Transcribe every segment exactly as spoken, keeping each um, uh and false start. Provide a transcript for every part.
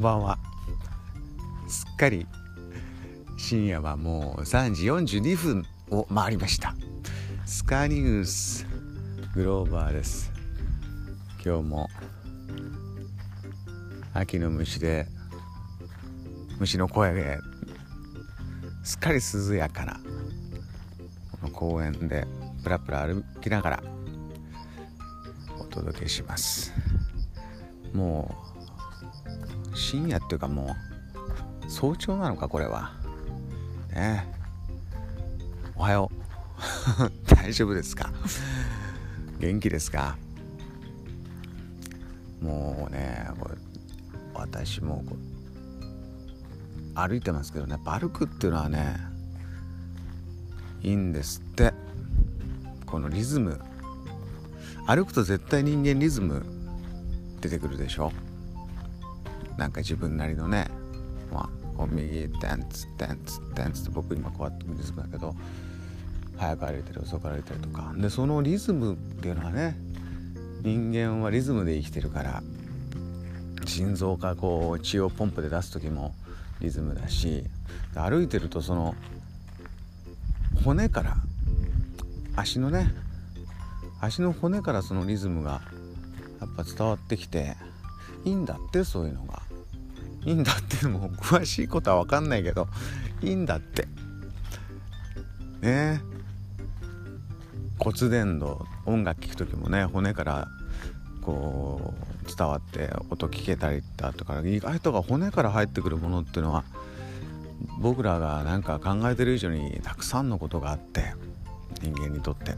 んばんは。すっかり深夜はもうさんじよんじゅうにふんを回りました。スカーニュースグローバーです。今日も秋の虫で虫の声ですっかり涼やかなこの公園でプラプラ歩きながらお届けします。もう深夜っていうかもう早朝なのかこれはねえ。おはよう大丈夫ですか元気ですか。もうねこれ私もこう歩いてますけどね、歩くっていうのはねいいんですって。このリズム、歩くと絶対人間リズム出てくるでしょ。なんか自分なりのね、まあ、右ダンツダンツダンツって僕今こうやってリズムだけど、早く歩いたり遅く歩いたりとかで、そのリズムっていうのはね、人間はリズムで生きてるから、心臓がこう血をポンプで出す時もリズムだし、歩いてるとその骨から足のね足の骨からそのリズムがやっぱ伝わってきていいんだって。そういうのがいいんだって。もう詳しいことは分かんないけどいいんだってね。骨伝導、音楽聴く時もね骨からこう伝わって音聞けたりだとか、意外とか骨から入ってくるものっていうのは僕らがなんか考えてる以上にたくさんのことがあって、人間にとって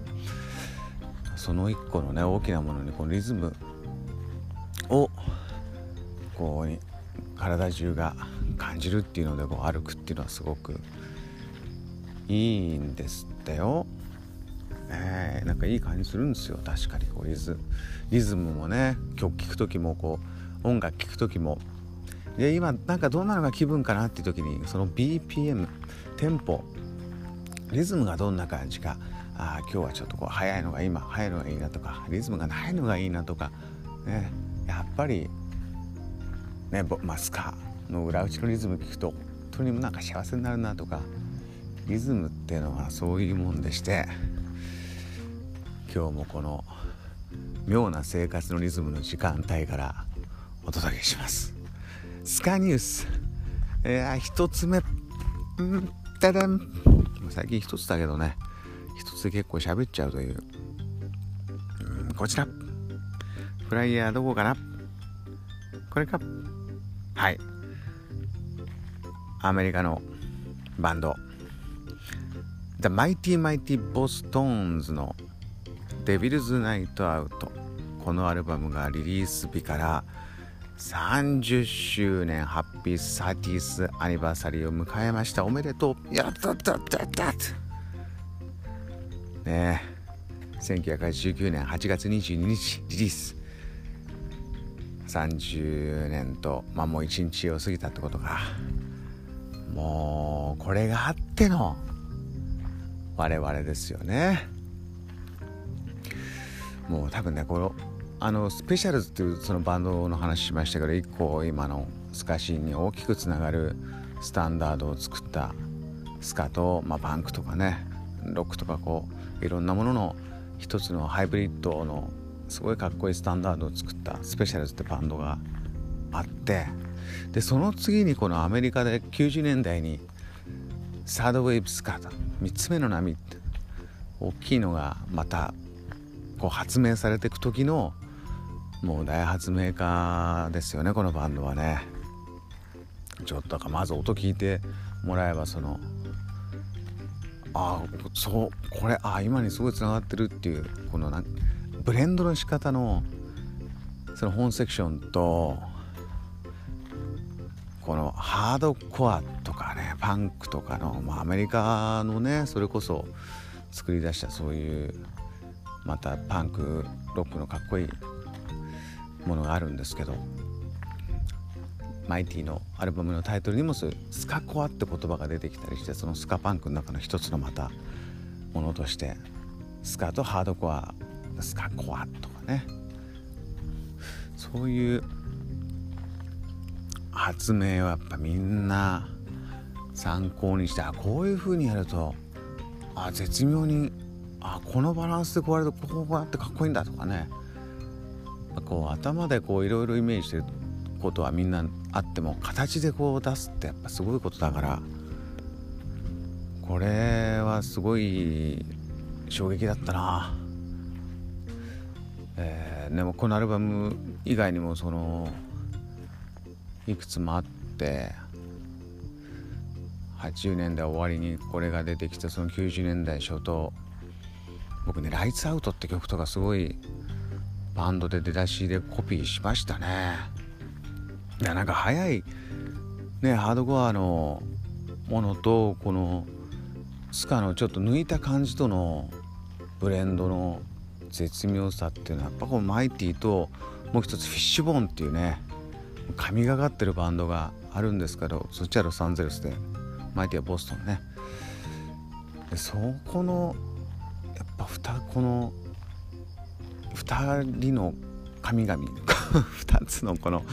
その一個のね大きなものにこのリズムをこう体中が感じるっていうので、こう歩くっていうのはすごくいいんですってよ、えー、なんかいい感じするんですよ。確かにこうリズ、リズムもね、曲聴くときもこう音楽聴くときもで、今なんかどんなのが気分かなっていうときにその ビーピーエム テンポリズムがどんな感じか、あ今日はちょっとこう早いのが今早いのがいいなとか、リズムがないのがいいなとか、ね、やっぱり、ね、まあ、スカの裏打ちのリズム聞くと本当になんか幸せになるなとか、リズムっていうのはそういうもんでして、今日もこの妙な生活のリズムの時間帯からお届けします。スカニュース、えー、一つ目、うん、ただん最近一つだけどね、一つで結構喋っちゃうという、うん、こちらフライヤーどこかな、これか、はい、アメリカのバンド The Mighty Mighty Bosstones の Devil's Night Out、 このアルバムがリリース日からさんじゅっしゅうねん、ハッピーサーティースアニバーサリーを迎えました。おめでとう。やったったったったった。ねえ、せんきゅうひゃくはちじゅうきゅうねんはちがつにじゅうににちリリース。さんじゅうねんと、まあもういちにちを過ぎたってことか。もうこれがあっての我々ですよね。もう多分ね、このあのスペシャルズっていうそのバンドの話しましたけど、いっこ今のスカシーンに大きくつながるスタンダードを作ったスカと、まあ、パンクとかねロックとかこういろんなものの一つのハイブリッドのすごいかっこいいスタンダードを作ったスペシャルズってバンドがあって、でその次にこのアメリカできゅうじゅうねんだいにサードウェーブスカみっつめの波って大きいのがまたこう発明されていく時のもう大発明家ですよね、このバンドはね。ちょっとかまず音聞いてもらえば、そのああそうこれあ今にすごいつながってるっていう、このなんブレンドの仕方のその本セクションとこのハードコアとかねパンクとかの、まあ、アメリカのねそれこそ作り出したそういうまたパンクロックのかっこいいものがあるんですけど、マイティのアルバムのタイトルにもそういうスカコアって言葉が出てきたりして、そのスカパンクの中の一つのまたものとしてスカとハードコア、スカコアとかね、そういう発明はやっぱみんな参考にして、あこういう風にやるとあ絶妙にあこのバランスでこうやるとこうやってかっこいいんだとかね、こう頭でこういろいろイメージしてることはみんなあっても、形でこう出すってやっぱすごいことだから、これはすごい衝撃だったな。えー、でもこのアルバム以外にもそのいくつもあって、はちじゅうねんだい終わりにこれが出てきて、そのきゅうじゅうねんだい初頭、僕ねライツアウトって曲とかすごいバンドで出だしでコピーしましたね。いやなんか早いねハードコアのものとこのスカのちょっと抜いた感じとのブレンドの絶妙さっていうのはやっぱこのマイティと、もう一つフィッシュボーンっていうね神がかってるバンドがあるんですけど、そっちはロサンゼルスでマイティはボストンね。でそこのやっぱこのふたりの神々ふたつのこの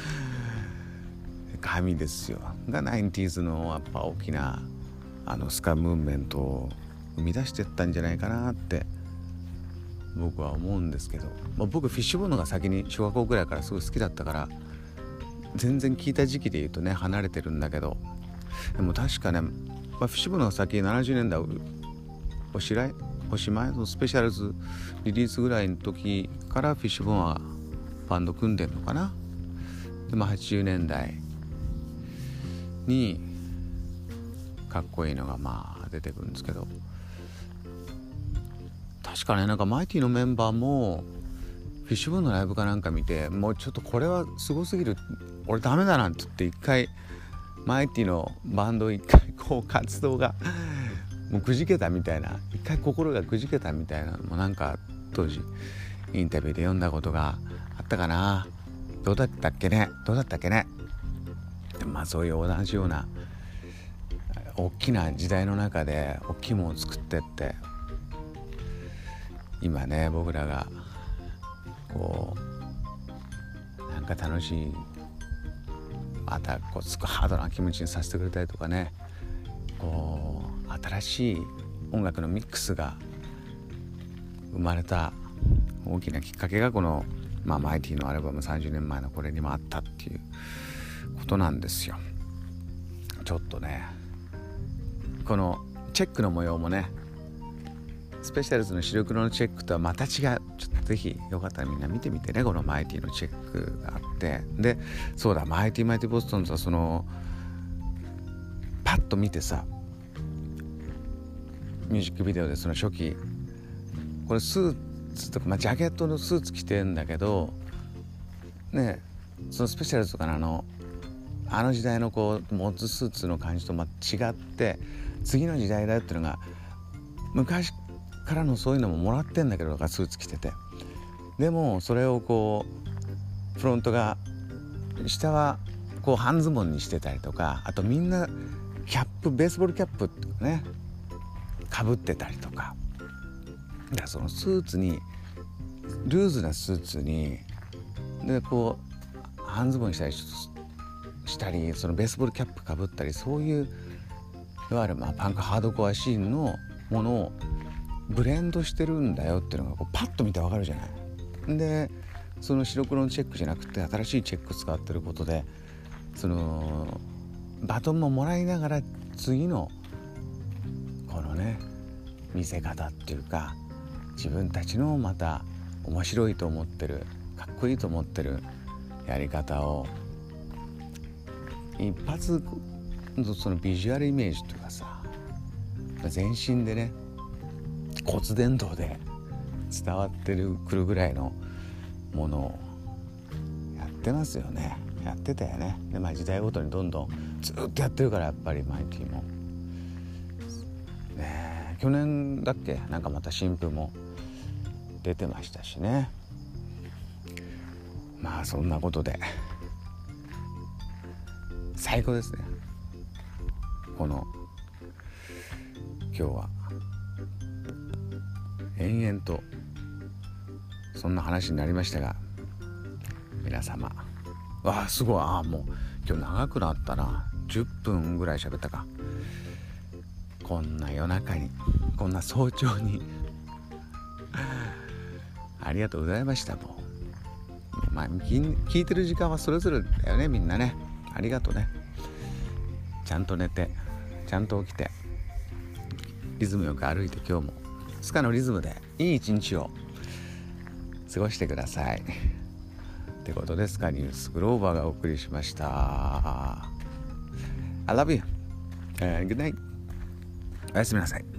神ですよが ナインティーズ のやっぱ大きなあのスカムーブメントを生み出していったんじゃないかなって僕は思うんですけど、まあ、僕フィッシュボーンのが先に小学校ぐらいからすごい好きだったから、全然聞いた時期でいうとね離れてるんだけど、でも確かね、まあ、フィッシュボーンのが先ななじゅうねんだいおしらいおしまいのスペシャルズリリースぐらいの時からフィッシュボーンはバンド組んでるのかな。でまあはちじゅうねんだいにかっこいいのがまあ出てくるんですけど、確かねなんかマイティのメンバーもフィッシュボーンのライブかなんか見て、もうちょっとこれはすごすぎる俺ダメだなんて言って、一回マイティのバンド一回こう活動がもうくじけたみたいな、一回心がくじけたみたいなのもなんか当時インタビューで読んだことがあったかな。どうだったっけねどうだったっけねでまあそういう同じような大きな時代の中で大きいものを作ってって、今ね僕らがこうなんか楽しい、またこうすごいハードな気持ちにさせてくれたりとかね、こう新しい音楽のミックスが生まれた大きなきっかけがこの、まあ、マイティのアルバムさんじゅうねんまえのこれにもあったっていうことなんですよ。ちょっとねこのチェックの模様もねスペシャルズの白黒のチェックとはまた違う、ちょっとぜひよかったらみんな見てみてね、このマイティのチェックがあって、でそうだマイティマイティボストンズはそのパッと見てさ、ミュージックビデオでその初期これスーツとか、まあ、ジャケットのスーツ着てんだけどね、そのスペシャルズとかのあのあの時代のこうモッズスーツの感じとま違って、次の時代だよっていうのが昔からのそういうのももらってんだけど、スーツ着てて、でもそれをこうフロントが下はこう半ズボンにしてたりとか、あとみんなキャップベースボールキャップねかぶってたりとか、だからそのスーツにルーズなスーツにでこう半ズボンしたりしたり、そのベースボールキャップかぶったり、そういういわゆるまあパンクハードコアシーンのものをブレンドしてるんだよっていうのがこうパッと見てわかるじゃない。でその白黒のチェックじゃなくて新しいチェック使ってることで、そのバトンももらいながら次のこのね見せ方っていうか、自分たちのまた面白いと思ってるかっこいいと思ってるやり方を一発そのビジュアルイメージとかさ全身でね骨伝導で伝わってるくるぐらいのものをやってますよね、やってたよね。で、まあ、時代ごとにどんどんずっとやってるから、やっぱりマイティもね、去年だっけなんかまた新譜も出てましたしね。まあそんなことで最高ですね。この今日は延々とそんな話になりましたが、皆様わあすごいああもう今日長くなったな。じゅっぷんぐらい喋ったか。こんな夜中に、こんな早朝にありがとうございました。もう、まあ、聞いてる時間はそれぞれだよね、みんなね。ありがとうね。ちゃんと寝て、ちゃんと起きて、リズムよく歩いて、今日もスカのリズムでいい一日を過ごしてください。ってことで、スカニュースグローバーがお送りしました。I love you. Good night. おやすみなさい。